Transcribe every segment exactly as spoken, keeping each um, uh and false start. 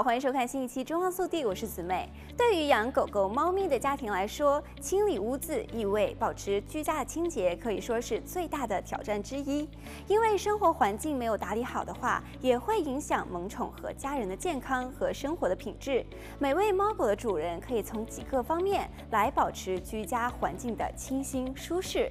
好，欢迎收看新一期《中央速递》，我是子妹。对于养狗狗、猫咪的家庭来说，清理屋子、异味、保持居家的清洁，可以说是最大的挑战之一。因为生活环境没有打理好的话，也会影响萌宠和家人的健康和生活的品质。每位猫狗的主人可以从几个方面来保持居家环境的清新舒适。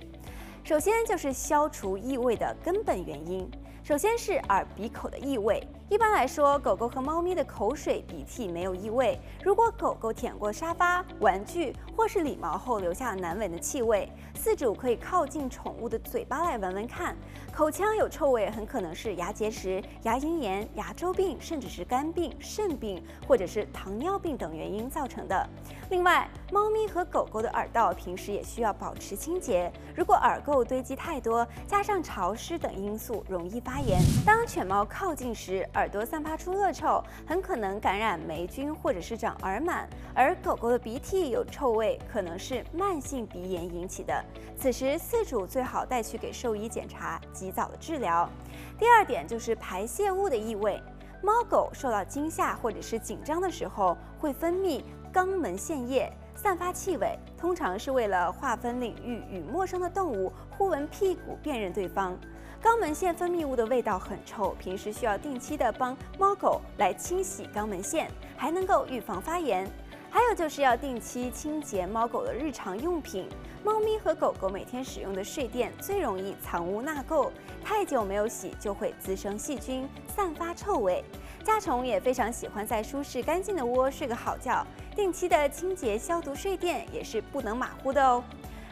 首先就是消除异味的根本原因。 首先是耳鼻口的异味。一般来说，狗狗和猫咪的口水、鼻涕没有异味。如果狗狗舔过沙发、玩具或是理毛后留下难闻的气味，饲主可以靠近宠物的嘴巴来闻闻看。口腔有臭味，很可能是牙结石、牙龈炎、牙周病，甚至是肝病、肾病或者是糖尿病等原因造成的。另外，猫咪和狗狗的耳道平时也需要保持清洁。如果耳垢堆积太多，加上潮湿等因素，容易发炎。 当犬猫靠近时，耳朵散发出恶臭，很可能感染霉菌或者是长耳螨；而狗狗的鼻涕有臭味，可能是慢性鼻炎引起的。此时，饲主最好带去给兽医检查，及早的治疗。第二点就是排泄物的异味。猫狗受到惊吓或者是紧张的时候，会分泌肛门腺液，散发气味。 通常是为了划分领域与陌生的动物互闻屁股辨认对方。肛门腺分泌物的味道很臭，平时需要定期的帮猫狗来清洗肛门腺，还能够预防发炎。还有就是要定期清洁猫狗的日常用品。猫咪和狗狗每天使用的睡垫最容易藏污纳垢，太久没有洗就会滋生细菌，散发臭味。家宠也非常喜欢在舒适干净的窝睡个好觉。 定期的清洁消毒睡垫也是不能马虎的哦。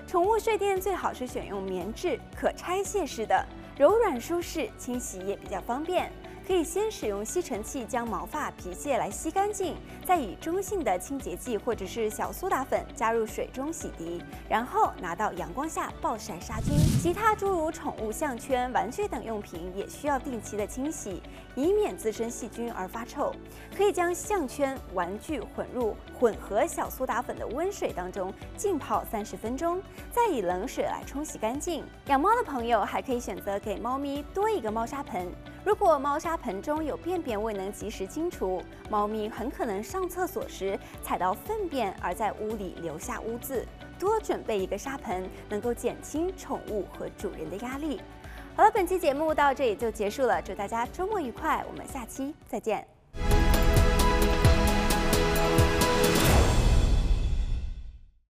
宠物睡垫最好是选用棉质、可拆卸式的，柔软舒适，清洗也比较方便。可以先使用吸尘器将毛发、皮屑来吸干净，再以中性的清洁剂或者是小苏打粉加入水中洗涤，然后拿到阳光下暴晒杀菌。其他诸如宠物项圈、玩具等用品也需要定期的清洗，以免滋生细菌而发臭。可以将项圈、玩具混入混合小苏打粉的温水当中浸泡三十分钟，再以冷水来冲洗干净。养猫的朋友还可以选择给猫咪多一个猫砂盆。 如果猫砂盆中有便便未能及时清除，猫咪很可能上厕所时踩到粪便而在屋里留下污渍。多准备一个砂盆，能够减轻宠物和主人的压力。好了，本期节目到这里就结束了，祝大家周末愉快，我们下期再见。